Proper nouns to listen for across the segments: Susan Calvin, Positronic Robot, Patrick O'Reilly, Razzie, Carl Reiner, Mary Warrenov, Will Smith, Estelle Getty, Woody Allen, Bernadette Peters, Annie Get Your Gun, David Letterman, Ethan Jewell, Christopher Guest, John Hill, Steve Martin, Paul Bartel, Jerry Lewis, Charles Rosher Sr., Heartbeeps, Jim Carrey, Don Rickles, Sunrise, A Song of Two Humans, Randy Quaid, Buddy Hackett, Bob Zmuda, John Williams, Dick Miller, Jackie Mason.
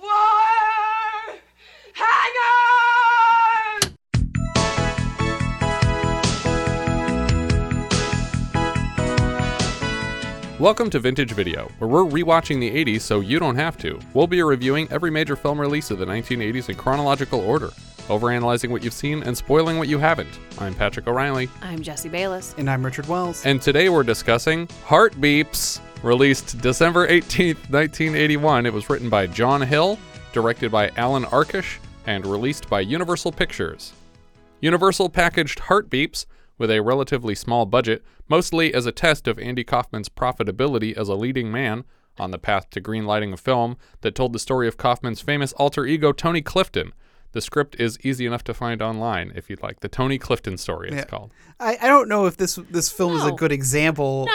war! Hang on! Welcome to Vintage Video, where we're rewatching the 80s so you don't have to. We'll be reviewing every major film release of the 1980s in chronological order, overanalyzing what you've seen and spoiling what you haven't. I'm Patrick O'Reilly. I'm Jesse Bayless. And I'm Richard Wells. And today we're discussing Heartbeeps, released December 18th, 1981. It was written by John Hill, directed by Alan Arkish, and released by Universal Pictures. Universal packaged Heartbeeps with a relatively small budget, mostly as a test of Andy Kaufman's profitability as a leading man on the path to greenlighting a film that told the story of Kaufman's famous alter ego Tony Clifton. The script is easy enough to find online if you'd like. The Tony Clifton Story, it's called. I don't know if this film is a good example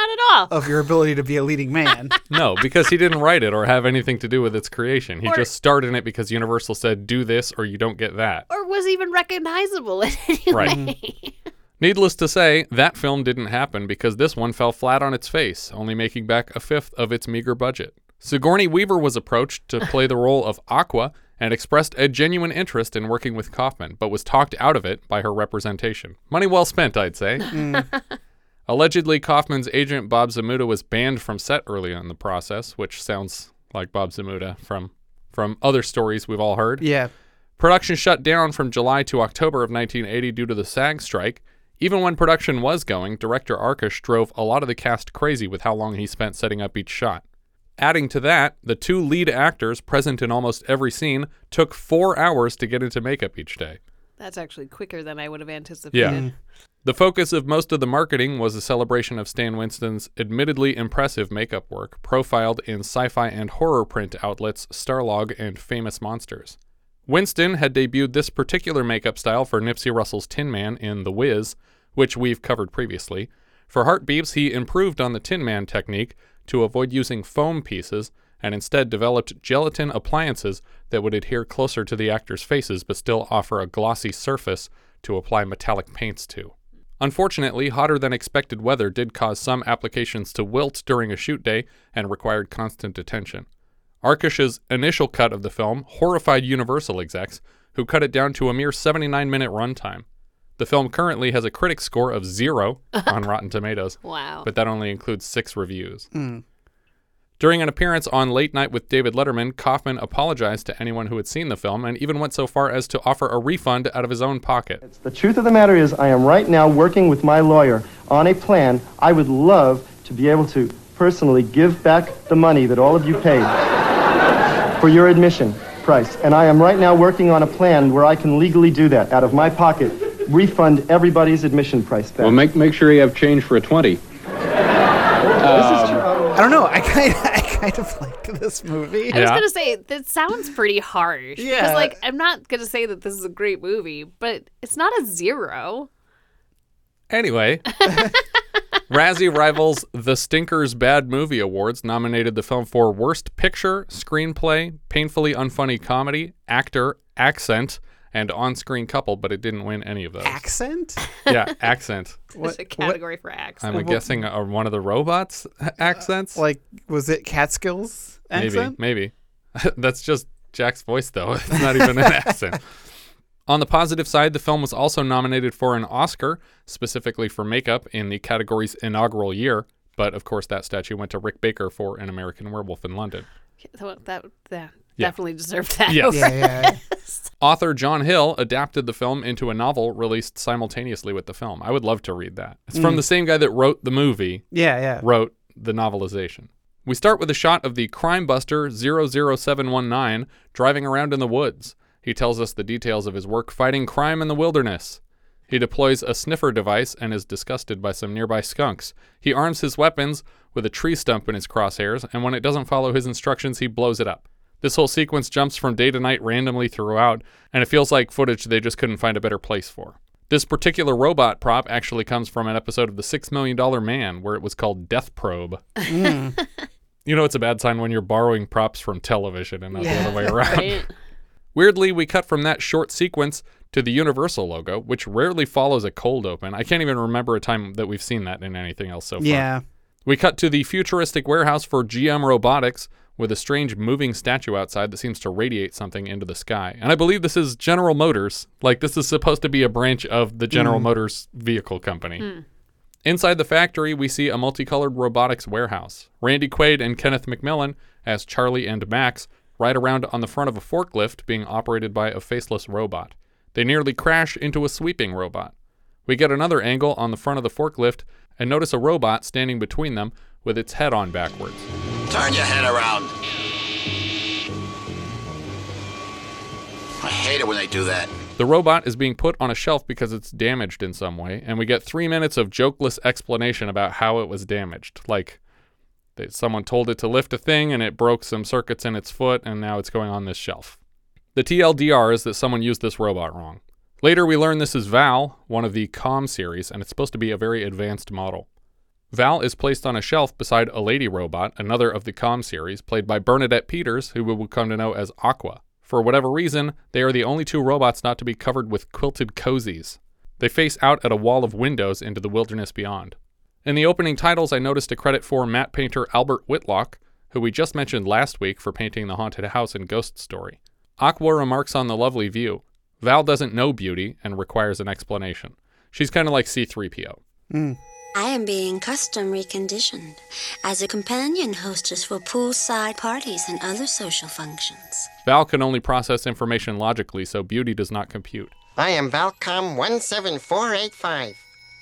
of your ability to be a leading man. No, because he didn't write it or have anything to do with its creation. He just starred in it because Universal said, do this or you don't get that. Or was even recognizable in any way. Needless to say, that film didn't happen because this one fell flat on its face, only making back a fifth of its meager budget. Sigourney Weaver was approached to play the role of Aqua, and expressed a genuine interest in working with Kaufman, but was talked out of it by her representation. Money well spent, I'd say. Allegedly, Kaufman's agent, Bob Zmuda, was banned from set early on in the process, which sounds like Bob Zmuda from other stories we've all heard. Yeah. Production shut down from July to October of 1980 due to the SAG strike. Even when production was going, director Arkish drove a lot of the cast crazy with how long he spent setting up each shot. Adding to that, the two lead actors present in almost every scene took 4 hours to get into makeup each day. That's actually quicker than I would have anticipated. Yeah. The focus of most of the marketing was a celebration of Stan Winston's admittedly impressive makeup work, profiled in sci-fi and horror print outlets Starlog and Famous Monsters. Winston had debuted this particular makeup style for Nipsey Russell's Tin Man in The Wiz, which we've covered previously. For Heartbeeps, he improved on the Tin Man technique to avoid using foam pieces and instead developed gelatin appliances that would adhere closer to the actors' faces but still offer a glossy surface to apply metallic paints to. Unfortunately, hotter-than-expected weather did cause some applications to wilt during a shoot day and required constant attention. Arkish's initial cut of the film horrified Universal execs, who cut it down to a mere 79-minute runtime. The film currently has a critic score of 0 on Rotten Tomatoes. Wow. But that only includes 6 reviews. During an appearance on Late Night with David Letterman, Kaufman apologized to anyone who had seen the film and even went so far as to offer a refund out of his own pocket. The truth of the matter is I am right now working with my lawyer on a plan. I would love to be able to personally give back the money that all of you paid for your admission price. And I am right now working on a plan where I can legally do that out of my pocket. Refund everybody's admission price back. Well, make sure you have change for a 20. This is true. I don't know. I kind of like this movie. I was going to say, that sounds pretty harsh. Yeah. Because, I'm not going to say that this is a great movie, but it's not a 0. Anyway, Razzie Rivals' The Stinkers Bad Movie Awards nominated the film for Worst Picture, Screenplay, Painfully Unfunny Comedy, Actor, Accent, and on-screen couple, but it didn't win any of those. Accent? Yeah, accent. What's a category for accent? I'm guessing one of the robots' accents. Was it Catskill's accent? Maybe. That's just Jack's voice, though. It's not even an accent. On the positive side, the film was also nominated for an Oscar, specifically for makeup, in the category's inaugural year. But, of course, that statue went to Rick Baker for An American Werewolf in London. That definitely deserved that. Yes. Author John Hill adapted the film into a novel released simultaneously with the film. I would love to read that. It's from the same guy that wrote the movie, wrote the novelization. We start with a shot of the crime buster 00719 driving around in the woods. He tells us the details of his work fighting crime in the wilderness. He deploys a sniffer device and is disgusted by some nearby skunks. He arms his weapons with a tree stump in his crosshairs, and when it doesn't follow his instructions, he blows it up. This whole sequence jumps from day to night randomly throughout, and it feels like footage they just couldn't find a better place for. This particular robot prop actually comes from an episode of The $6 Million Man, where it was called Death Probe. You know it's a bad sign when you're borrowing props from television and not the other way around. Right? Weirdly, we cut from that short sequence to the Universal logo, which rarely follows a cold open. I can't even remember a time that we've seen that in anything else so far. Yeah. We cut to the futuristic warehouse for GM Robotics with a strange moving statue outside that seems to radiate something into the sky. And I believe this is General Motors. Like, this is supposed to be a branch of the General Motors vehicle company. Mm. Inside the factory, we see a multicolored robotics warehouse. Randy Quaid and Kenneth McMillan, as Charlie and Max, ride around on the front of a forklift being operated by a faceless robot. They nearly crash into a sweeping robot. We get another angle on the front of the forklift and notice a robot standing between them with its head on backwards. Turn your head around. I hate it when they do that. The robot is being put on a shelf because it's damaged in some way, and we get 3 minutes of jokeless explanation about how it was damaged. Like, someone told it to lift a thing, and it broke some circuits in its foot, and now it's going on this shelf. The TLDR is that someone used this robot wrong. Later, we learn this is Val, one of the COM series, and it's supposed to be a very advanced model. Val is placed on a shelf beside a lady robot, another of the COM series, played by Bernadette Peters, who we will come to know as Aqua. For whatever reason, they are the only two robots not to be covered with quilted cozies. They face out at a wall of windows into the wilderness beyond. In the opening titles, I noticed a credit for matte painter Albert Whitlock, who we just mentioned last week for painting the haunted house in Ghost Story. Aqua remarks on the lovely view. Val doesn't know beauty and requires an explanation. She's kind of like C-3PO. Mm. I am being custom reconditioned as a companion hostess for poolside parties and other social functions. Val can only process information logically, so beauty does not compute. I am Valcom 17485.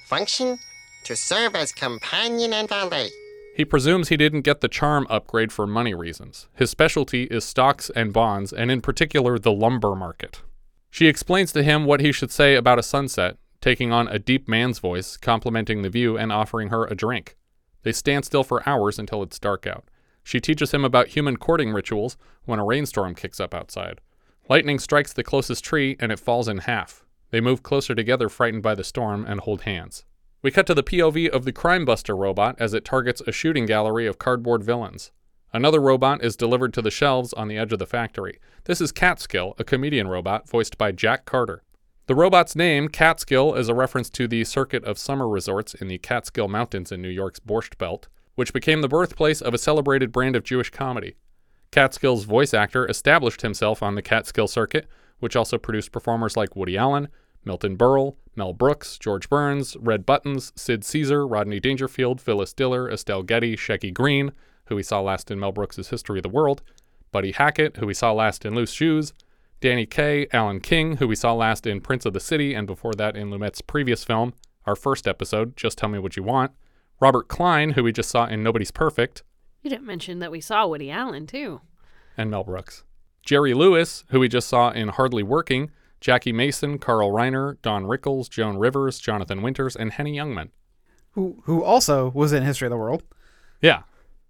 Function, to serve as companion and valet. He presumes he didn't get the charm upgrade for money reasons. His specialty is stocks and bonds, and in particular, the lumber market. She explains to him what he should say about a sunset, taking on a deep man's voice, complimenting the view, and offering her a drink. They stand still for hours until it's dark out. She teaches him about human courting rituals when a rainstorm kicks up outside. Lightning strikes the closest tree, and it falls in half. They move closer together, frightened by the storm, and hold hands. We cut to the POV of the Crime Buster robot as it targets a shooting gallery of cardboard villains. Another robot is delivered to the shelves on the edge of the factory. This is Catskill, a comedian robot voiced by Jack Carter. The robot's name, Catskill, is a reference to the circuit of summer resorts in the Catskill Mountains in New York's Borscht Belt, which became the birthplace of a celebrated brand of Jewish comedy. Catskill's voice actor established himself on the Catskill circuit, which also produced performers like Woody Allen, Milton Berle, Mel Brooks, George Burns, Red Buttons, Sid Caesar, Rodney Dangerfield, Phyllis Diller, Estelle Getty, Shecky Green, who we saw last in Mel Brooks' History of the World, Buddy Hackett, who we saw last in Loose Shoes, Danny Kaye, Alan King, who we saw last in Prince of the City and before that in Lumet's previous film, our first episode, Just Tell Me What You Want, Robert Klein, who we just saw in Nobody's Perfect. You didn't mention that we saw Woody Allen, too. And Mel Brooks. Jerry Lewis, who we just saw in Hardly Working, Jackie Mason, Carl Reiner, Don Rickles, Joan Rivers, Jonathan Winters, and Henny Youngman. Who also was in History of the World. Yeah.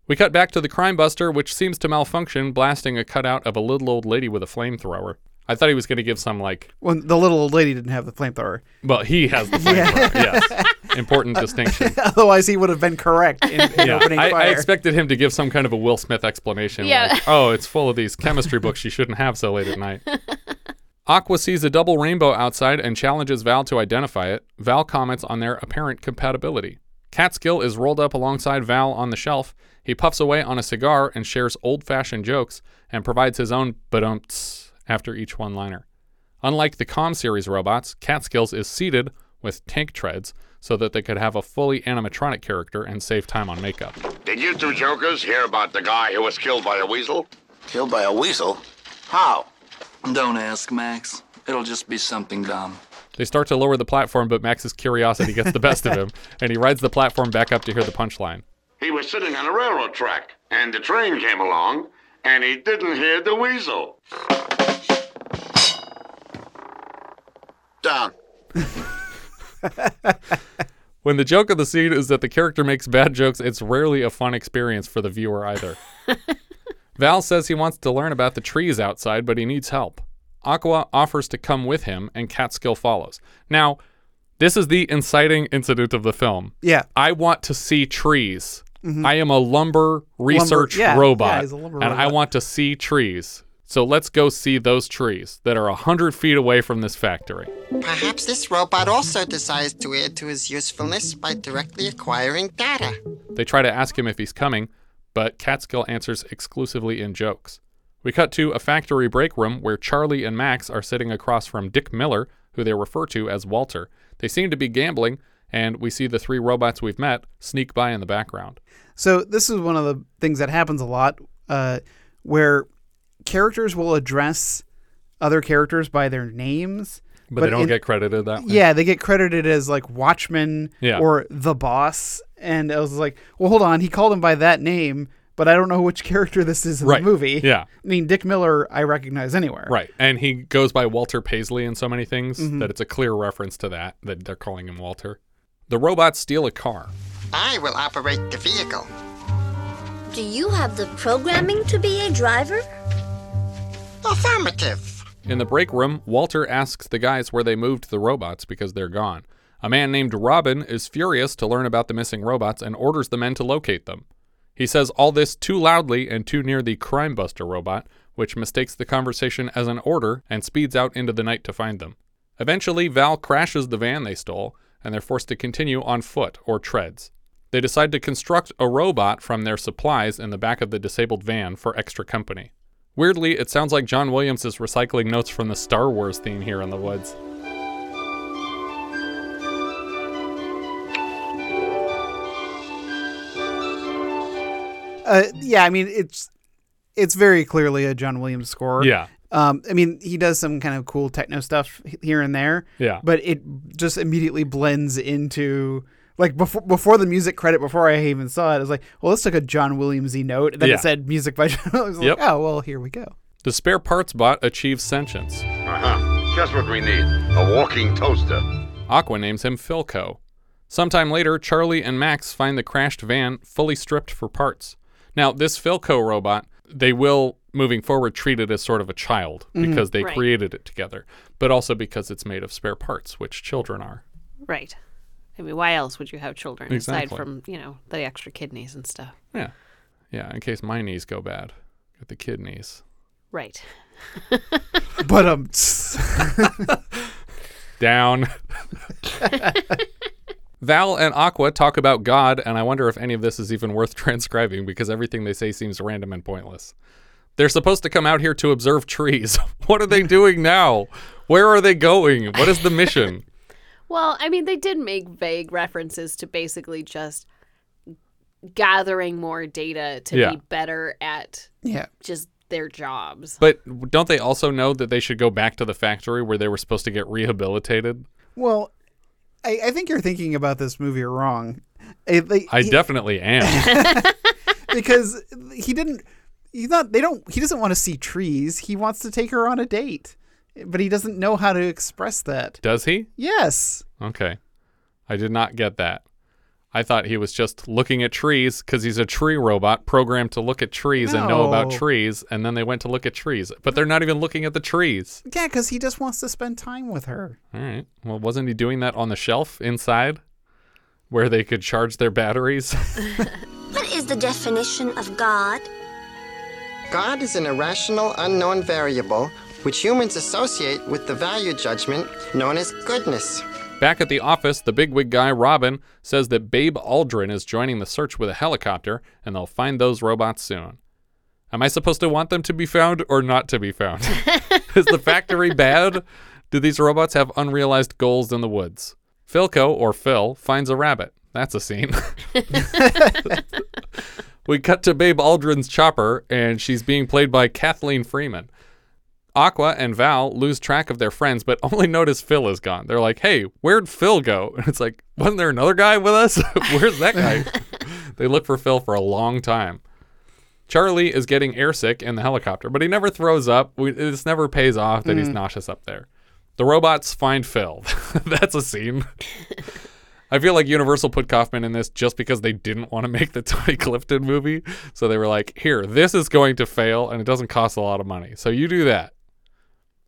We cut back to the Crime Buster, which seems to malfunction, blasting a cutout of a little old lady with a flamethrower. I thought he was going to give some, like... Well, the little old lady didn't have the flamethrower. Well, he has the flamethrower, yes. Important distinction. Otherwise, he would have been correct in opening fire. I expected him to give some kind of a Will Smith explanation. Yeah. Like, oh, it's full of these chemistry books you shouldn't have so late at night. Aqua sees a double rainbow outside and challenges Val to identify it. Val comments on their apparent compatibility. Catskill is rolled up alongside Val on the shelf. He puffs away on a cigar and shares old-fashioned jokes and provides his own ba-dumps after each one-liner. Unlike the Com series robots, Catskill's is seated with tank treads so that they could have a fully animatronic character and save time on makeup. Did you two jokers hear about the guy who was killed by a weasel? Killed by a weasel? How? Don't ask, Max. It'll just be something dumb. They start to lower the platform, but Max's curiosity gets the best of him, and he rides the platform back up to hear the punchline. He was sitting on a railroad track, and the train came along, and he didn't hear the weasel. Down. When the joke of the scene is that the character makes bad jokes, it's rarely a fun experience for the viewer either. Val says he wants to learn about the trees outside, but he needs help. Aqua offers to come with him, and Catskill follows. Now, this is the inciting incident of the film. Yeah. I want to see trees. Mm-hmm. I am a lumber research robot, he's a lumber and robot. I want to see trees. So let's go see those trees that are 100 feet away from this factory. Perhaps this robot also desires to add to his usefulness by directly acquiring data. They try to ask him if he's coming, but Catskill answers exclusively in jokes. We cut to a factory break room where Charlie and Max are sitting across from Dick Miller, who they refer to as Walter. They seem to be gambling, and we see the three robots we've met sneak by in the background. So this is one of the things that happens a lot, where characters will address other characters by their names. But they don't get credited that way. Yeah, they get credited as like Watchman or the boss. And I was like, well, hold on. He called him by that name, but I don't know which character this is in the movie. Yeah. I mean, Dick Miller, I recognize anywhere. Right. And he goes by Walter Paisley in so many things that it's a clear reference to that they're calling him Walter. The robots steal a car. I will operate the vehicle. Do you have the programming to be a driver? Affirmative. In the break room, Walter asks the guys where they moved the robots because they're gone. A man named Robin is furious to learn about the missing robots and orders the men to locate them. He says all this too loudly and too near the Crime Buster robot, which mistakes the conversation as an order and speeds out into the night to find them. Eventually, Val crashes the van they stole, and they're forced to continue on foot or treads. They decide to construct a robot from their supplies in the back of the disabled van for extra company. Weirdly, it sounds like John Williams is recycling notes from the Star Wars theme here in the woods. Yeah, I mean, it's very clearly a John Williams score. Yeah. I mean, he does some kind of cool techno stuff here and there. Yeah. But it just immediately blends into... Like, before the music credit, before I even saw it, I was like, well, this took a John Williams-y note. And then it said music by John Williams. Like, oh, well, here we go. The spare parts bot achieves sentience. Just what we need. A walking toaster. Aqua names him Philco. Sometime later, Charlie and Max find the crashed van fully stripped for parts. Now, this Philco robot, they will, moving forward, treat it as sort of a child because they created it together, but also because it's made of spare parts, which children are. Right. I mean, why else would you have children aside from, you know, the extra kidneys and stuff? Yeah. Yeah, in case my knees go bad. Got the kidneys. Right. But down. Val and Aqua talk about God, and I wonder if any of this is even worth transcribing because everything they say seems random and pointless. They're supposed to come out here to observe trees. What are they doing now? Where are they going? What is the mission? Well, I mean, they did make vague references to basically just gathering more data to be better at just their jobs. But don't they also know that they should go back to the factory where they were supposed to get rehabilitated? Well, I think you're thinking about this movie wrong. I definitely am. Because he doesn't want to see trees. He wants to take her on a date. But he doesn't know how to express that. Does he? Yes. Okay. I did not get that. I thought he was just looking at trees because he's a tree robot programmed to look at trees and know about trees. And then they went to look at trees. But they're not even looking at the trees. Yeah, because he just wants to spend time with her. All right. Well, wasn't he doing that on the shelf inside where they could charge their batteries? What is the definition of God? God is an irrational, unknown variable which humans associate with the value judgment known as goodness. Back at the office, the bigwig guy, Robin, says that Babe Aldrin is joining the search with a helicopter, and they'll find those robots soon. Am I supposed to want them to be found or not to be found? Is the factory bad? Do these robots have unrealized goals in the woods? Philco, or Phil, finds a rabbit. That's a scene. We cut to Babe Aldrin's chopper, and she's being played by Kathleen Freeman. Aqua and Val lose track of their friends, but only notice Phil is gone. They're like, hey, where'd Phil go? And it's like, wasn't there another guy with us? Where's that guy? They look for Phil for a long time. Charlie is getting airsick in the helicopter, but he never throws up. This never pays off that he's nauseous up there. The robots find Phil. That's a scene. I feel like Universal put Kaufman in this just because they didn't want to make the Tony Clifton movie. So they were like, here, this is going to fail, and it doesn't cost a lot of money. So you do that.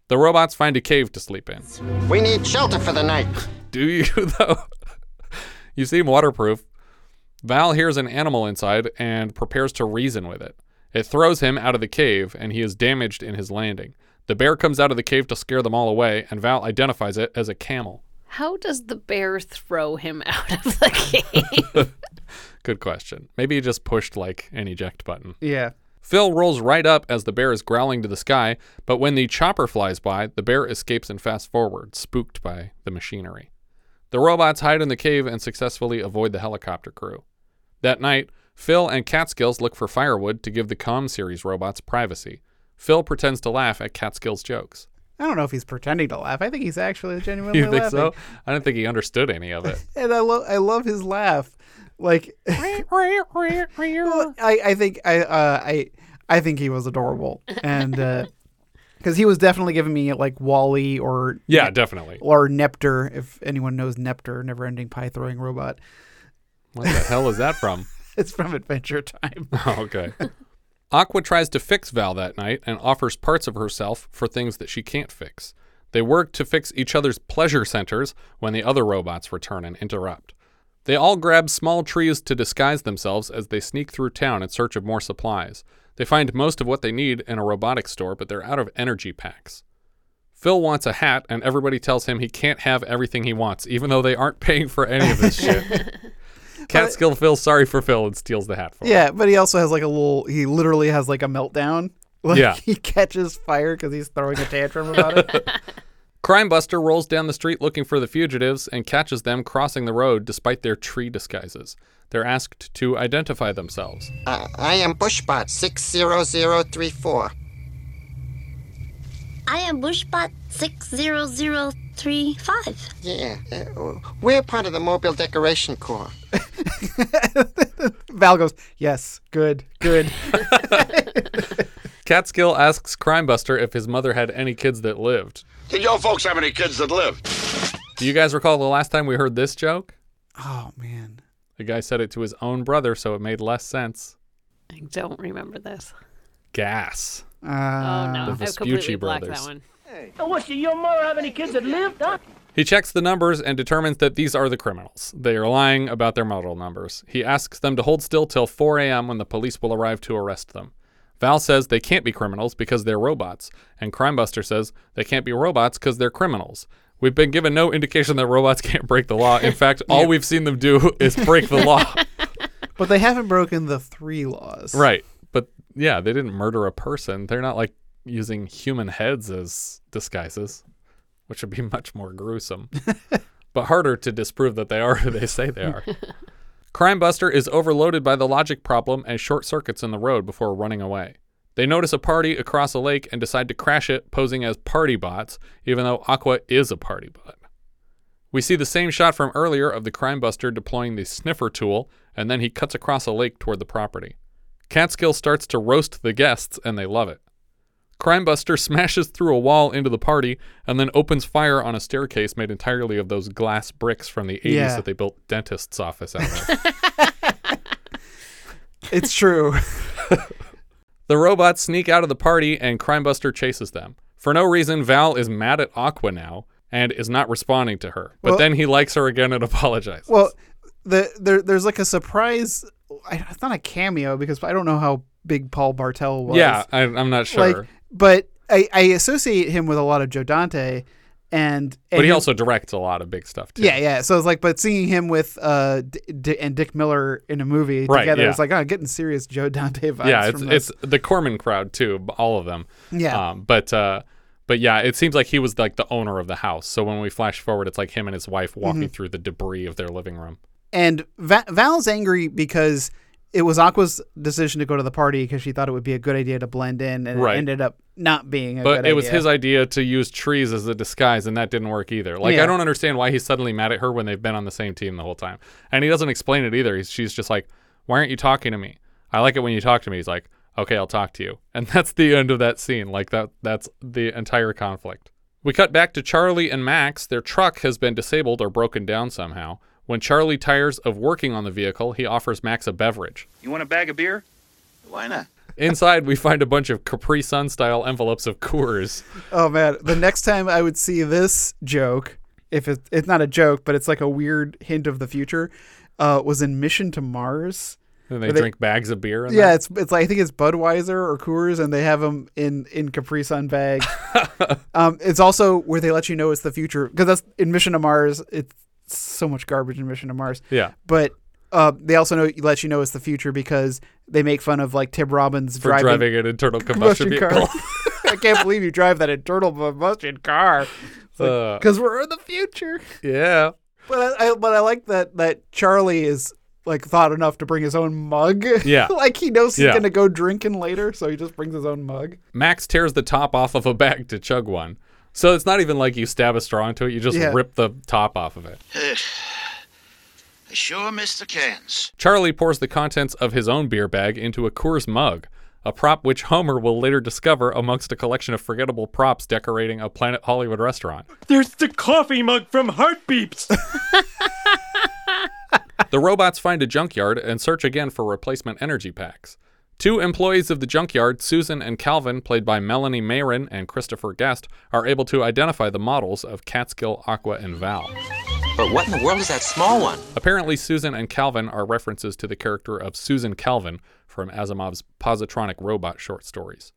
The robots find a cave to sleep in. We need shelter for the night. Do you, though? You seem waterproof. Val hears an animal inside and prepares to reason with it. It throws him out of the cave, and he is damaged in his landing. The bear comes out of the cave to scare them all away, and Val identifies it as a camel. How does the bear throw him out of the cave? Good question. Maybe he just pushed, like, an eject button. Yeah. Phil rolls right up as the bear is growling to the sky, but when the chopper flies by, the bear escapes and fast forwards, spooked by the machinery. The robots hide in the cave and successfully avoid the helicopter crew. That night, Phil and Catskills look for firewood to give the Com series robots privacy. Phil pretends to laugh at Catskills' jokes. I don't know if he's pretending to laugh. I think he's actually genuinely laughing. You think so? I don't think he understood any of it. And I love his laugh. Like, I think he was adorable, and because he was definitely giving me like Wall-E or definitely or Nepter, if anyone knows Nepter, never-ending pie-throwing robot. What the hell is that from? It's from Adventure Time. Oh, okay. Aqua tries to fix Val that night and offers parts of herself for things that she can't fix. They work to fix each other's pleasure centers when the other robots return and interrupt. They all grab small trees to disguise themselves as they sneak through town in search of more supplies. They find most of what they need in a robotics store, but they're out of energy packs. Phil wants a hat, and everybody tells him he can't have everything he wants, even though they aren't paying for any of this shit. Catskill feels sorry for Phil and steals the hat for him. Yeah, but he also has like a little, he literally has like a meltdown. Like, yeah. He catches fire because he's throwing a tantrum about it. Crime Buster rolls down the street looking for the fugitives and catches them crossing the road despite their tree disguises. They're asked to identify themselves. I am Bushbot 60034. I am Bushbot 60035. Yeah, we're part of the Mobile Decoration Corps. Val goes, yes, good. Catskill asks Crime Buster if his mother had any kids that lived. Did y'all folks have any kids that lived? Do you guys recall the last time we heard this joke? Oh, man. The guy said it to his own brother, so it made less sense. I don't remember this. Gas. Oh, no. The Vespucci Brothers. I've completely blacked that one. Hey. Oh, what, did your mother have any kids that lived, huh? He checks the numbers and determines that these are the criminals. They are lying about their model numbers. He asks them to hold still till 4 a.m. when the police will arrive to arrest them. Val says they can't be criminals because they're robots, and Crime Buster says they can't be robots because they're criminals. We've been given no indication that robots can't break the law. In fact, all we've seen them do is break the law. But they haven't broken the 3 laws. Right. But, yeah, they didn't murder a person. They're not, like, using human heads as disguises, which would be much more gruesome. But harder to disprove that they are who they say they are. Crime Buster is overloaded by the logic problem and short circuits in the road before running away. They notice a party across a lake and decide to crash it, posing as party bots, even though Aqua is a party bot. We see the same shot from earlier of the Crime Buster deploying the sniffer tool, and then he cuts across a lake toward the property. Catskill starts to roast the guests, and they love it. Crime Buster smashes through a wall into the party and then opens fire on a staircase made entirely of those glass bricks from the 80s that they built dentist's office out of. It's true. The robots sneak out of the party and Crime Buster chases them. For no reason, Val is mad at Aqua now and is not responding to her. But then he likes her again and apologizes. Well, there's like a surprise. It's not a cameo because I don't know how big Paul Bartel was. Yeah, I'm not sure. Like, but I associate him with a lot of Joe Dante. But he also directs a lot of big stuff, too. Yeah. So it's like, but seeing him with and Dick Miller in a movie together, it's like, getting serious Joe Dante vibes. Yeah, it's the Corman crowd, too, all of them. Yeah. But it seems like he was like the owner of the house. So when we flash forward, it's like him and his wife walking through the debris of their living room. And Val's angry because it was Aqua's decision to go to the party because she thought it would be a good idea to blend in, and it ended up not being a good idea. But it was his idea to use trees as a disguise, and that didn't work either. Like, I don't understand why he's suddenly mad at her when they've been on the same team the whole time. And he doesn't explain it either. She's just like, why aren't you talking to me? I like it when you talk to me. He's like, okay, I'll talk to you. And that's the end of that scene. Like, that's the entire conflict. We cut back to Charlie and Max. Their truck has been disabled or broken down somehow. When Charlie tires of working on the vehicle, he offers Max a beverage. You want a bag of beer? Why not? Inside, we find a bunch of Capri Sun-style envelopes of Coors. Oh, man. The next time I would see this joke, if it's not a joke, but it's like a weird hint of the future, was in Mission to Mars. And they drink bags of beer. Yeah, it's I think it's Budweiser or Coors, and they have them in Capri Sun bags. It's also where they let you know it's the future, because that's in Mission to Mars. It's so much garbage in Mission to Mars. Yeah, but they also let you know it's the future because they make fun of like Tim Robbins driving an internal combustion car. I can't believe you drive that internal combustion car. Because we're in the future. Yeah, but I like that Charlie is. Like thought enough to bring his own mug. Yeah. Like he knows he's going to go drinking later, so he just brings his own mug. Max tears the top off of a bag to chug one. So it's not even like you stab a straw into it. You just rip the top off of it. I sure missed the cans. Charlie pours the contents of his own beer bag into a Coors mug, a prop which Homer will later discover amongst a collection of forgettable props decorating a Planet Hollywood restaurant. There's the coffee mug from Heartbeeps. The robots find a junkyard and search again for replacement energy packs. Two employees of the junkyard, Susan and Calvin, played by Melanie Mayron and Christopher Guest, are able to identify the models of Catskill, Aqua, and Val. But what in the world is that small one? Apparently, Susan and Calvin are references to the character of Susan Calvin from Asimov's Positronic Robot short stories.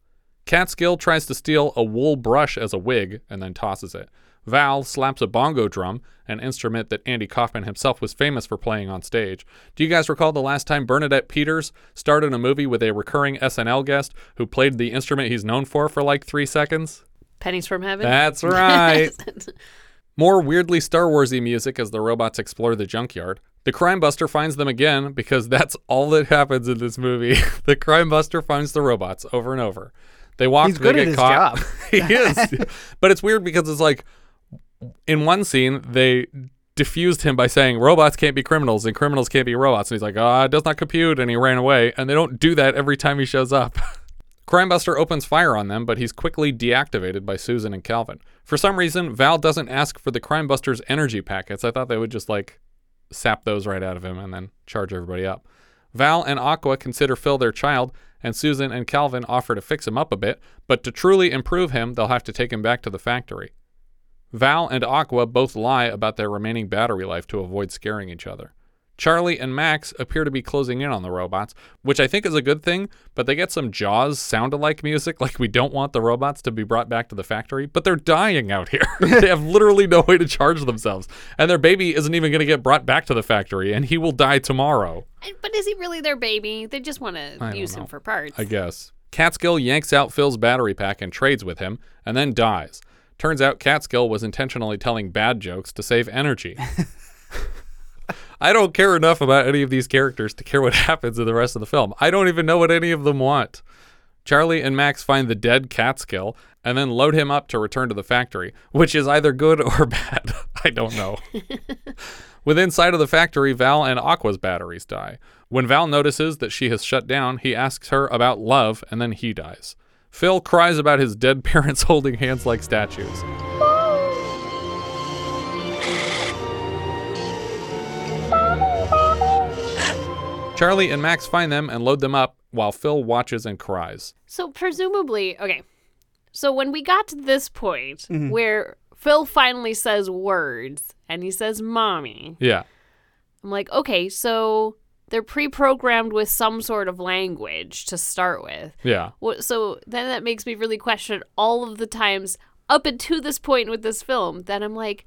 Catskill tries to steal a wool brush as a wig and then tosses it. Val slaps a bongo drum, an instrument that Andy Kaufman himself was famous for playing on stage. Do you guys recall the last time Bernadette Peters starred in a movie with a recurring SNL guest who played the instrument he's known for like 3 seconds? Pennies from Heaven? That's right. More weirdly Star Wars-y music as the robots explore the junkyard. The Crime Buster finds them again because that's all that happens in this movie. The Crime Buster finds the robots over and over. They walk, he's good they get at his caught. Job. He is. But it's weird because it's like, in one scene, they diffused him by saying robots can't be criminals and criminals can't be robots. And he's like, it does not compute. And he ran away. And they don't do that every time he shows up. Crimebuster opens fire on them, but he's quickly deactivated by Susan and Calvin. For some reason, Val doesn't ask for the Crimebuster's energy packets. I thought they would just like sap those right out of him and then charge everybody up. Val and Aqua consider Phil their child, and Susan and Calvin offer to fix him up a bit. But to truly improve him, they'll have to take him back to the factory. Val and Aqua both lie about their remaining battery life to avoid scaring each other. Charlie and Max appear to be closing in on the robots, which I think is a good thing, but they get some Jaws sound-alike music, like we don't want the robots to be brought back to the factory, but they're dying out here. They have literally no way to charge themselves, and their baby isn't even going to get brought back to the factory, and he will die tomorrow. But is he really their baby? They just want to use him for parts. I guess. Catskill yanks out Phil's battery pack and trades with him, and then dies. Turns out Catskill was intentionally telling bad jokes to save energy. I don't care enough about any of these characters to care what happens in the rest of the film. I don't even know what any of them want. Charlie and Max find the dead Catskill and then load him up to return to the factory, which is either good or bad. I don't know. Within sight of the factory, Val and Aqua's batteries die. When Val notices that she has shut down, he asks her about love, and then he dies. Phil cries about his dead parents holding hands like statues. Charlie and Max find them and load them up while Phil watches and cries. So presumably, okay, so when we got to this point where Phil finally says words and he says mommy. Yeah. I'm like, okay, so they're pre-programmed with some sort of language to start with. Yeah. So then that makes me really question all of the times up until this point with this film that I'm like,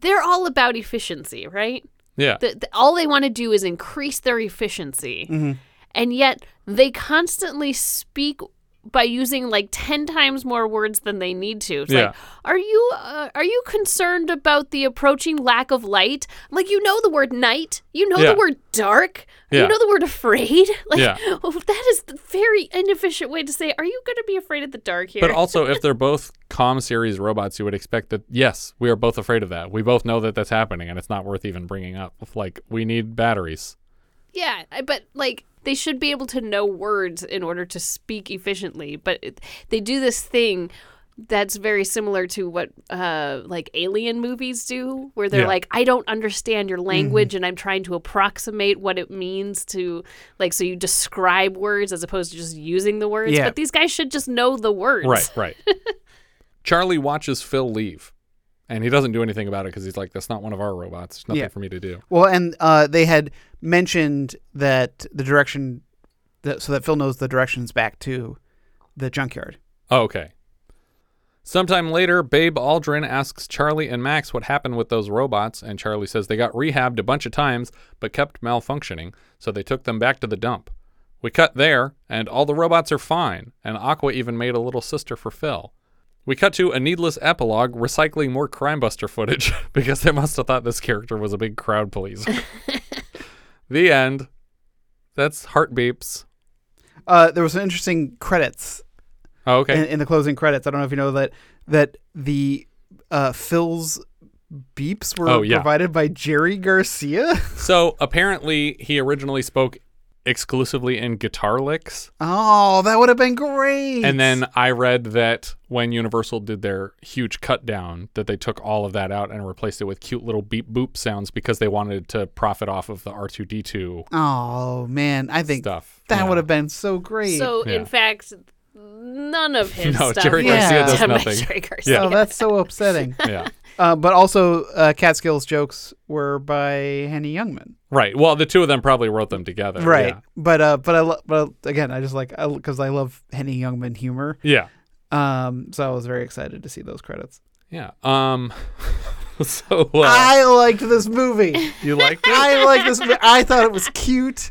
they're all about efficiency, right? Yeah. All they want to do is increase their efficiency. Mm-hmm. And yet they constantly speak by using like 10 times more words than they need to. It's like, are you concerned about the approaching lack of light? Like, you know the word night. You know the word dark. Yeah. You know the word afraid. Like, that is the very inefficient way to say, are you going to be afraid of the dark here? But also, if they're both comm series robots, you would expect that, yes, we are both afraid of that. We both know that that's happening, and it's not worth even bringing up. Like, we need batteries. Yeah, but like, they should be able to know words in order to speak efficiently, but they do this thing that's very similar to what like alien movies do, where they're like, I don't understand your language, and I'm trying to approximate what it means to, like, so you describe words as opposed to just using the words, but these guys should just know the words. Right. Charlie watches Phil leave. And he doesn't do anything about it because he's like, that's not one of our robots. There's nothing for me to do. Well, and they had mentioned that the direction, so that Phil knows the directions back to the junkyard. Oh, okay. Sometime later, Babe Aldrin asks Charlie and Max what happened with those robots, and Charlie says they got rehabbed a bunch of times but kept malfunctioning, so they took them back to the dump. We cut there, and all the robots are fine, and Aqua even made a little sister for Phil. We cut to a needless epilogue recycling more Crimebuster footage because they must have thought this character was a big crowd pleaser. The end. That's Heartbeeps. There was some interesting credits. Oh, okay. In the closing credits. I don't know if you know that the Phil's beeps were provided by Jerry Garcia. So apparently he originally spoke exclusively in guitar licks. Oh, that would have been great. And then I read that when Universal did their huge cut down, that they took all of that out and replaced it with cute little beep boop sounds because they wanted to profit off of the R2D2. Oh man, I think stuff. That would have been so great. So in fact, none of his stuff. Jerry Garcia does nothing. Jerry Garcia. Yeah. Oh, that's so upsetting. Yeah. But also, Catskill's jokes were by Henny Youngman. Right. Well, the two of them probably wrote them together. Right. Yeah. But again, I because I love Henny Youngman humor. Yeah. So I was very excited to see those credits. Yeah. I liked this movie. You liked it? I liked this movie. I thought it was cute.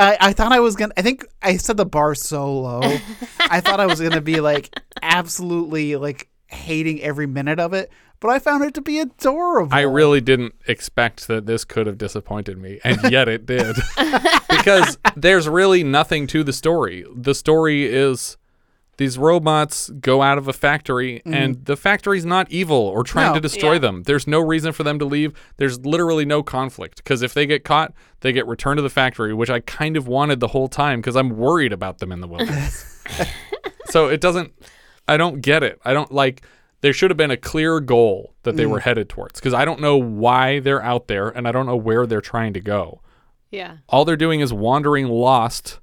I thought I was going to, I think I set the bar so low. I thought I was going to be absolutely hating every minute of it. But I found it to be adorable. I really didn't expect that this could have disappointed me, and yet it did. Because there's really nothing to the story. The story is these robots go out of a factory, and the factory's not evil or trying to destroy them. There's no reason for them to leave. There's literally no conflict, because if they get caught, they get returned to the factory, which I kind of wanted the whole time, because I'm worried about them in the wilderness. So it doesn't... I don't get it. I don't like... There should have been a clear goal that they were headed towards, because I don't know why they're out there, and I don't know where they're trying to go. Yeah. All they're doing is wandering lost,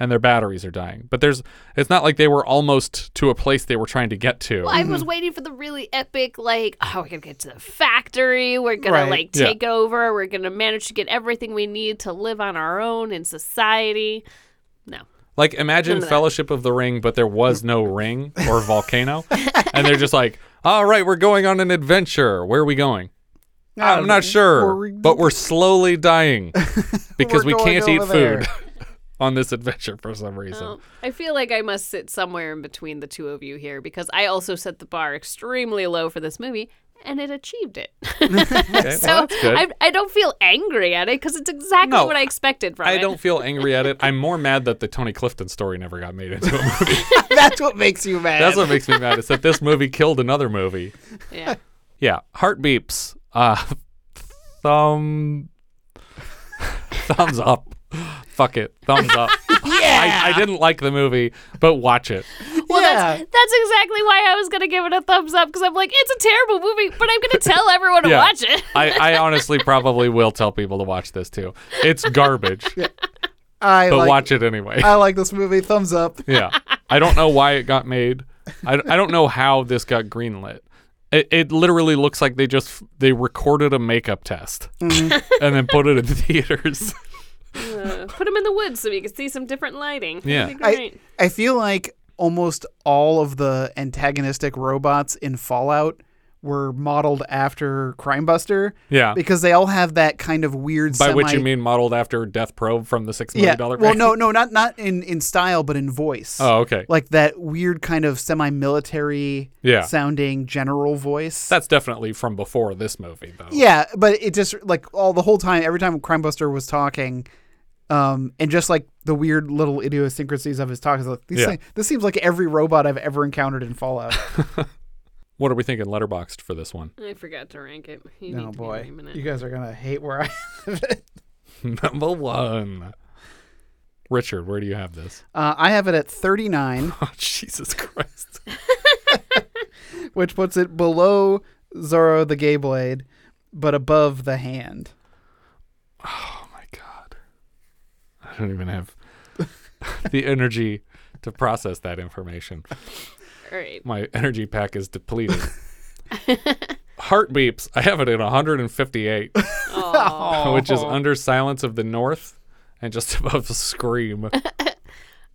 and their batteries are dying. But it's not like they were almost to a place they were trying to get to. Well, I was waiting for the really epic, we're going to get to the factory, we're going to take over, we're going to manage to get everything we need to live on our own in society. No. Imagine Fellowship of the Ring, but there was no ring or volcano. And they're just like, all right, we're going on an adventure. Where are we going? I'm not sure, but we're slowly dying because we can't eat food on this adventure for some reason. I feel like I must sit somewhere in between the two of you here, because I also set the bar extremely low for this movie. And it achieved it. Okay, so well, that's good. I don't feel angry at it, because it's exactly what I expected from it. I don't feel angry at it. I'm more mad that the Tony Clifton story never got made into a movie. That's what makes you mad. That's what makes me mad, is that this movie killed another movie. Yeah. Yeah. Heartbeeps. Thumbs up. Fuck it. Thumbs up. Yeah. I didn't like the movie, but watch it. Well, that's exactly why I was going to give it a thumbs up, because I'm like, it's a terrible movie, but I'm going to tell everyone to watch it. I honestly probably will tell people to watch this, too. It's garbage, but watch it anyway. I like this movie. Thumbs up. Yeah. I don't know why it got made. I don't know how this got greenlit. It literally looks like they recorded a makeup test and then put it in the theaters. Put them in the woods so you can see some different lighting. Yeah. I feel like almost all of the antagonistic robots in Fallout were modeled after Crimebuster. Yeah. Because they all have that kind of weird By which you mean modeled after Death Probe from the $6 Million Dollar Man? Well, no, not in style, but in voice. Oh, okay. Like that weird kind of semi-military sounding general voice. That's definitely from before this movie, though. Yeah, but it just, the whole time, every time Crimebuster was talking... and just the weird little idiosyncrasies of his talk is this seems like every robot I've ever encountered in Fallout. What are we thinking Letterboxd for this one? I forgot to rank it. Oh boy, you guys are gonna hate where I have it. Number one, Richard, where do you have this? I have it at 39. Oh, Jesus Christ! Which puts it below Zorro the Gay Blade, but above The Hand. Oh. I don't even have the energy to process that information. All right. My energy pack is depleted. Heartbeeps, I have it in 158, which is under Silence of the North and just above Scream. All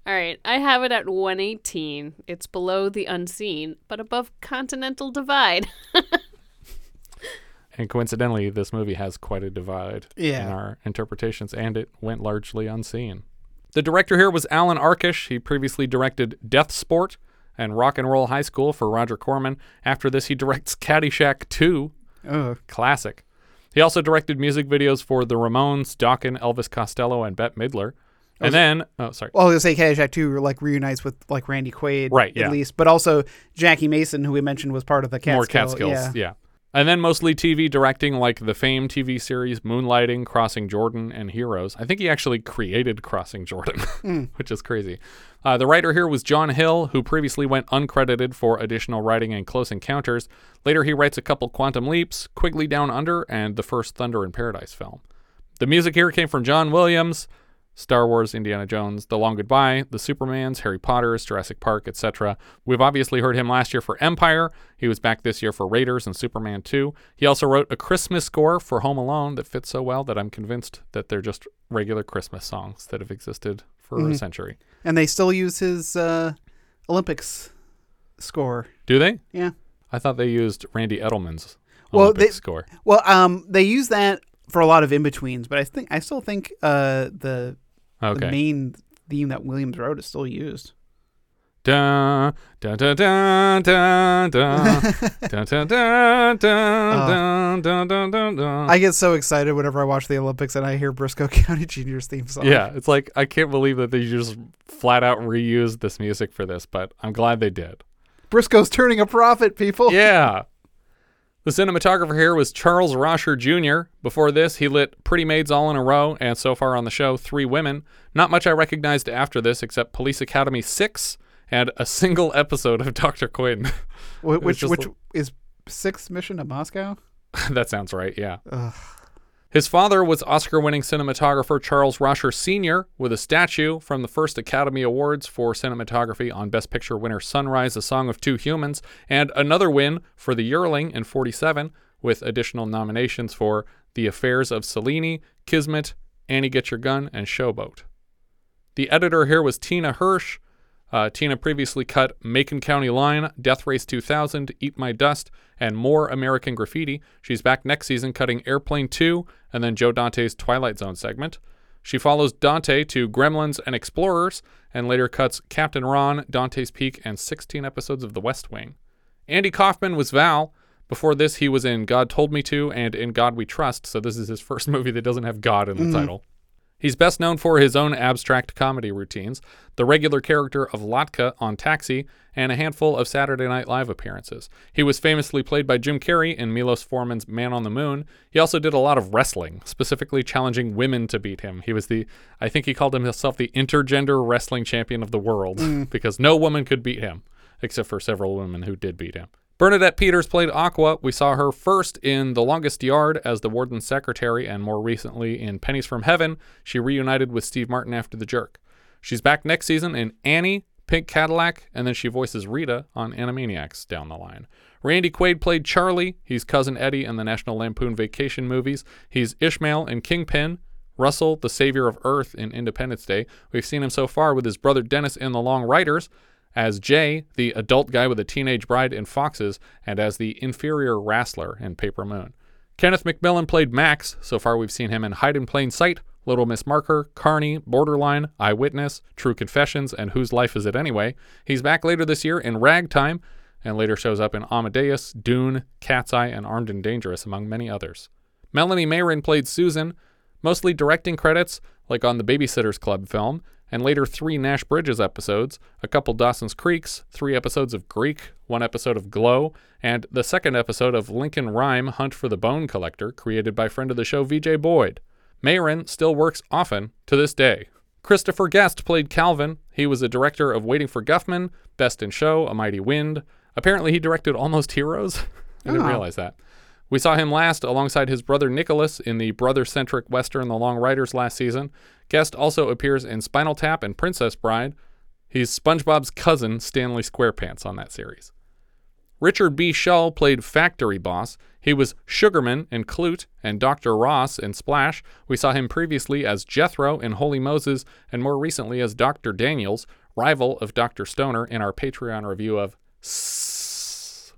right, I have it at 118. It's below The Unseen, but above Continental Divide. And coincidentally, this movie has quite a divide in our interpretations, and it went largely unseen. The director here was Alan Arkish. He previously directed Death Sport and Rock and Roll High School for Roger Corman. After this, he directs Caddyshack 2, classic. He also directed music videos for The Ramones, Dokken, Elvis Costello, and Bette Midler. And then, I was going to say Caddyshack 2 like reunites with like Randy Quaid, right? Yeah. At least, but also Jackie Mason, who we mentioned was part of the Catskills. More Catskills, yeah. And then mostly TV directing, like the Fame TV series, Moonlighting, Crossing Jordan, and Heroes. I think he actually created Crossing Jordan, which is crazy. The writer here was John Hill, who previously went uncredited for additional writing and Close Encounters. Later, he writes a couple Quantum Leaps, Quigley Down Under, and the first Thunder in Paradise film. The music here came from John Williams, Star Wars, Indiana Jones, The Long Goodbye, The Supermans, Harry Potter's, Jurassic Park, etc. We've obviously heard him last year for Empire. He was back this year for Raiders and Superman 2. He also wrote a Christmas score for Home Alone that fits so well that I'm convinced that they're just regular Christmas songs that have existed for a century. And they still use his Olympics score. Do they? Yeah. I thought they used Randy Edelman's Olympics score. Well, they use that for a lot of in-betweens, but I still think the main theme that Williams wrote is still used. Da da da da da da da da da da da da. I get so excited whenever I watch the Olympics and I hear Briscoe County Junior's theme song. Yeah, it's like I can't believe that they just flat out reused this music for this, but I'm glad they did. Briscoe's turning a profit, people. Yeah. The cinematographer here was Charles Rosher Jr. Before this, he lit Pretty Maids All in a Row and so far on the show, Three Women. Not much I recognized after this except Police Academy 6 and a single episode of Dr. Quinn. Which is 6th Mission to Moscow? That sounds right, yeah. Ugh. His father was Oscar-winning cinematographer Charles Rosher Sr. with a statue from the first Academy Awards for cinematography on Best Picture winner Sunrise, A Song of Two Humans, and another win for The Yearling in 1947 with additional nominations for The Affairs of Cellini, Kismet, Annie Get Your Gun, and Showboat. The editor here was Tina Hirsch. Tina previously cut Macon County Line, Death Race 2000, Eat My Dust, and more American Graffiti. She's back next season cutting Airplane 2 and then Joe Dante's Twilight Zone segment. She follows Dante to Gremlins and Explorers and later cuts Captain Ron, Dante's Peak, and 16 episodes of The West Wing. Andy Kaufman was Val. Before this, he was in God Told Me To and In God We Trust, so this is his first movie that doesn't have God in the title. He's best known for his own abstract comedy routines, the regular character of Latka on Taxi, and a handful of Saturday Night Live appearances. He was famously played by Jim Carrey in Milos Forman's Man on the Moon. He also did a lot of wrestling, specifically challenging women to beat him. He was I think he called himself the intergender wrestling champion of the world because no woman could beat him, except for several women who did beat him. Bernadette Peters played Aqua. We saw her first in The Longest Yard as the warden's secretary and more recently in Pennies from Heaven. She reunited with Steve Martin after The Jerk. She's back next season in Annie, Pink Cadillac, and then she voices Rita on Animaniacs down the line. Randy Quaid played Charlie. He's Cousin Eddie in the National Lampoon Vacation movies. He's Ishmael in Kingpin. Russell, the savior of Earth in Independence Day. We've seen him so far with his brother Dennis in The Long Riders, as Jay, the adult guy with a teenage bride in Foxes, and as the inferior wrestler in Paper Moon. Kenneth McMillan played Max. So far we've seen him in Hide in Plain Sight, Little Miss Marker, Carney, Borderline, Eyewitness, True Confessions, and Whose Life Is It Anyway? He's back later this year in Ragtime, and later shows up in Amadeus, Dune, Cat's Eye, and Armed and Dangerous, among many others. Melanie Mayron played Susan, mostly directing credits, like on the Babysitter's Club film, and later 3 Nash Bridges episodes, a couple Dawson's Creeks, 3 episodes of Greek, 1 episode of Glow, and the 2nd episode of Lincoln Rhyme Hunt for the Bone Collector, created by friend of the show VJ Boyd. Mayron still works often to this day. Christopher Guest played Calvin. He was a director of Waiting for Guffman, Best in Show, A Mighty Wind. Apparently he directed Almost Heroes. I didn't realize that. We saw him last alongside his brother Nicholas in the brother-centric Western The Long Riders last season. Guest also appears in Spinal Tap and Princess Bride. He's SpongeBob's cousin, Stanley SquarePants, on that series. Richard B. Shull played Factory Boss. He was Sugarman in Clute and Dr. Ross in Splash. We saw him previously as Jethro in Holy Moses and more recently as Dr. Daniels, rival of Dr. Stoner, in our Patreon review of Sss.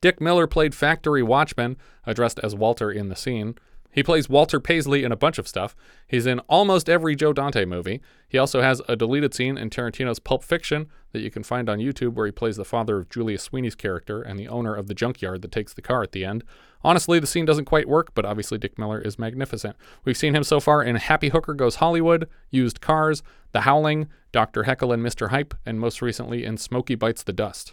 Dick Miller played Factory Watchman, addressed as Walter in the scene. He plays Walter Paisley in a bunch of stuff. He's in almost every Joe Dante movie. He also has a deleted scene in Tarantino's Pulp Fiction that you can find on YouTube where he plays the father of Julius Sweeney's character and the owner of the junkyard that takes the car at the end. Honestly, the scene doesn't quite work, but obviously Dick Miller is magnificent. We've seen him so far in Happy Hooker Goes Hollywood, Used Cars, The Howling, Dr. Heckle and Mr. Hype, and most recently in Smokey Bites the Dust.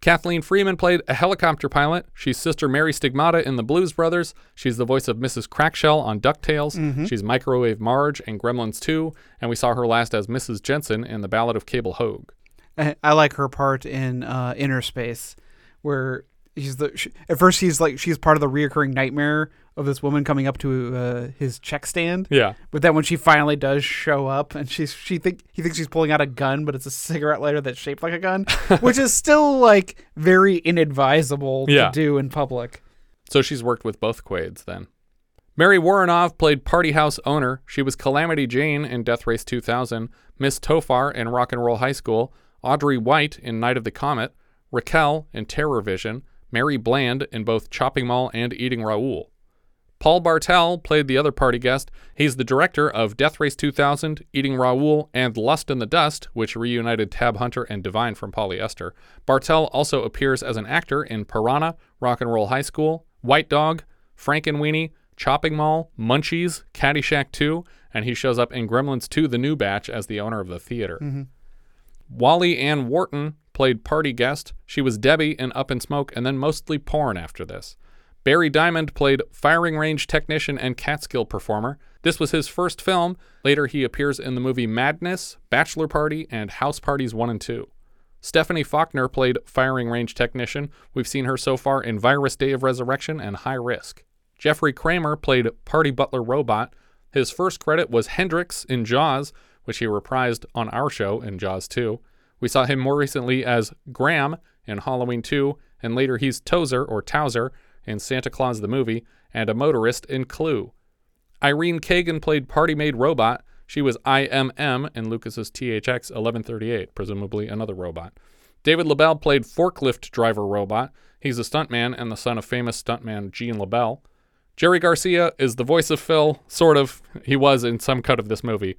Kathleen Freeman played a helicopter pilot. She's Sister Mary Stigmata in The Blues Brothers. She's the voice of Mrs. Crackshell on DuckTales. Mm-hmm. She's Microwave Marge in Gremlins 2, and we saw her last as Mrs. Jensen in The Ballad of Cable Hogue. I like her part in Inner Space, where she's part of the reoccurring nightmare of this woman coming up to his check stand. Yeah. But then when she finally does show up, and he thinks she's pulling out a gun, but it's a cigarette lighter that's shaped like a gun, which is still like very inadvisable to do in public. So she's worked with both Quaids then. Mary Warrenov played Party House owner. She was Calamity Jane in Death Race 2000, Miss Tofar in Rock and Roll High School, Audrey White in Night of the Comet, Raquel in Terror Vision, Mary Bland in both Chopping Mall and Eating Raoul. Paul Bartel played the other party guest. He's the director of Death Race 2000, Eating Raoul, and Lust in the Dust, which reunited Tab Hunter and Divine from Polyester. Bartel also appears as an actor in Piranha, Rock and Roll High School, White Dog, Frankenweenie, Chopping Mall, Munchies, Caddyshack 2, and he shows up in Gremlins 2 The New Batch as the owner of the theater. Mm-hmm. Wally Ann Wharton played party guest. She was Debbie in Up in Smoke and then mostly porn after this. Barry Diamond played firing range technician and Catskill performer. This was his first film. Later, he appears in the movie Madness, Bachelor Party, and House Parties 1 and 2. Stephanie Faulkner played firing range technician. We've seen her so far in Virus Day of Resurrection and High Risk. Jeffrey Kramer played party butler robot. His first credit was Hendrix in Jaws, which he reprised on our show in Jaws 2. We saw him more recently as Graham in Halloween 2, and later he's Tozer or Towser in Santa Claus the Movie, and a motorist in Clue. Irene Kagan played Party Maid Robot. She was IMM in Lucas's THX 1138, presumably another robot. David LaBelle played Forklift Driver Robot. He's a stuntman and the son of famous stuntman Gene LaBelle. Jerry Garcia is the voice of Phil, sort of. He was in some cut of this movie.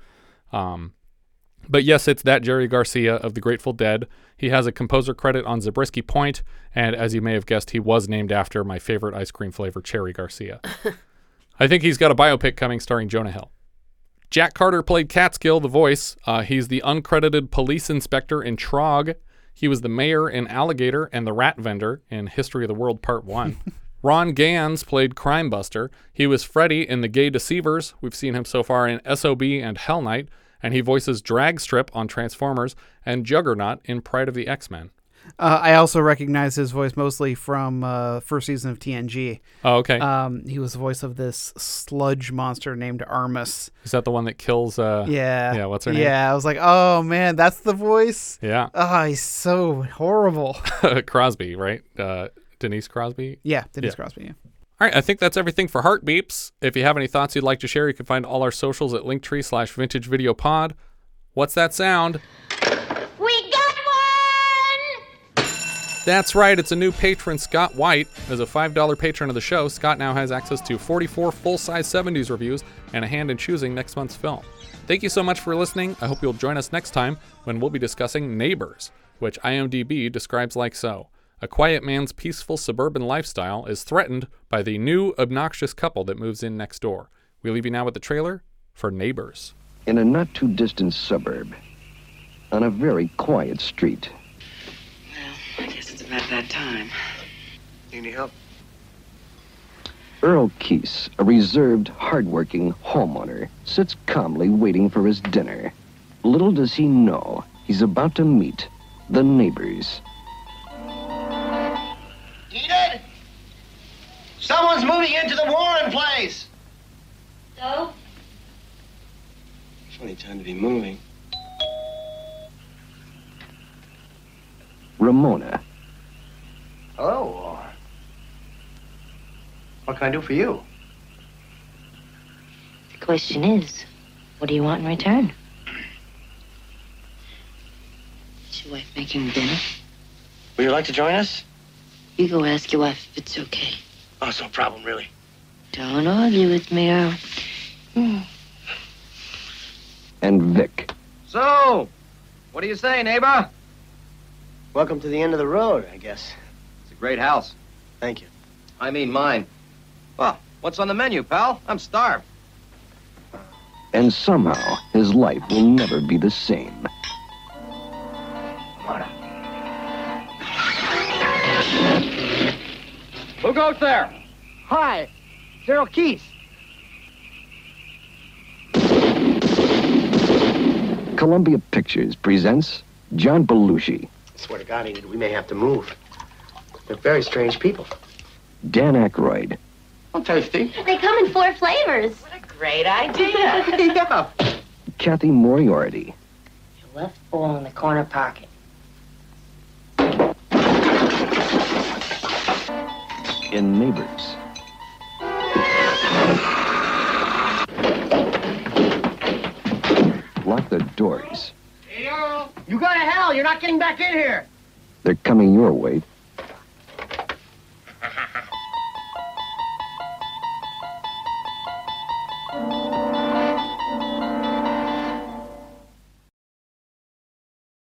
But yes, it's that Jerry Garcia of The Grateful Dead. He has a composer credit on Zabriskie Point, and as you may have guessed, he was named after my favorite ice cream flavor, Cherry Garcia. I think he's got a biopic coming starring Jonah Hill. Jack Carter played Catskill, the voice. He's the uncredited police inspector in Trog. He was the mayor in Alligator and the rat vendor in History of the World Part 1. Ron Gans played Crime Buster. He was Freddy in The Gay Deceivers. We've seen him so far in S.O.B. and Hell Knight. And he voices Dragstrip on Transformers and Juggernaut in Pride of the X-Men. I also recognize his voice mostly from first season of TNG. Oh, okay. He was the voice of this sludge monster named Armus. Is that the one that kills... yeah, what's her name? Yeah, I was like, oh, man, that's the voice? Yeah. Oh, he's so horrible. Crosby, right? Denise Crosby? Yeah, Crosby, yeah. All right, I think that's everything for Heartbeeps. If you have any thoughts you'd like to share, you can find all our socials at linktree.com/vintagevideopod. What's that sound? We got one! That's right, it's a new patron, Scott White. As a $5 patron of the show, Scott now has access to 44 full-size 70s reviews and a hand in choosing next month's film. Thank you so much for listening. I hope you'll join us next time when we'll be discussing Neighbors, which IMDb describes like so. A quiet man's peaceful suburban lifestyle is threatened by the new obnoxious couple that moves in next door. We leave you now with the trailer for Neighbors. In a not-too-distant suburb, on a very quiet street. Well, I guess it's about that time. Need any help? Earl Keese, a reserved, hard-working homeowner, sits calmly waiting for his dinner. Little does he know he's about to meet the neighbors. Edith! Someone's moving into the Warren place! So? Funny time to be moving. Ramona. Hello? What can I do for you? The question is, what do you want in return? Is your wife making dinner? Would you like to join us? You go ask your wife if it's okay. Oh, it's no problem, really. Don't argue with me, Earl. And Vic. So, what do you say, neighbor? Welcome to the end of the road, I guess. It's a great house. Thank you. I mean mine. Well, what's on the menu, pal? I'm starved. And somehow, his life will never be the same. Who goes there? Hi, Daryl Keith. Columbia Pictures presents John Belushi. I swear to God, Enid, we may have to move. They're very strange people. Dan Aykroyd. Oh, tasty. They come in 4 flavors. What a great idea. Yeah. Kathy Moriarty. Your left ball in the corner pocket. In Neighbors. Lock the doors. Hey, Earl. You go to hell. You're not getting back in here. They're coming your way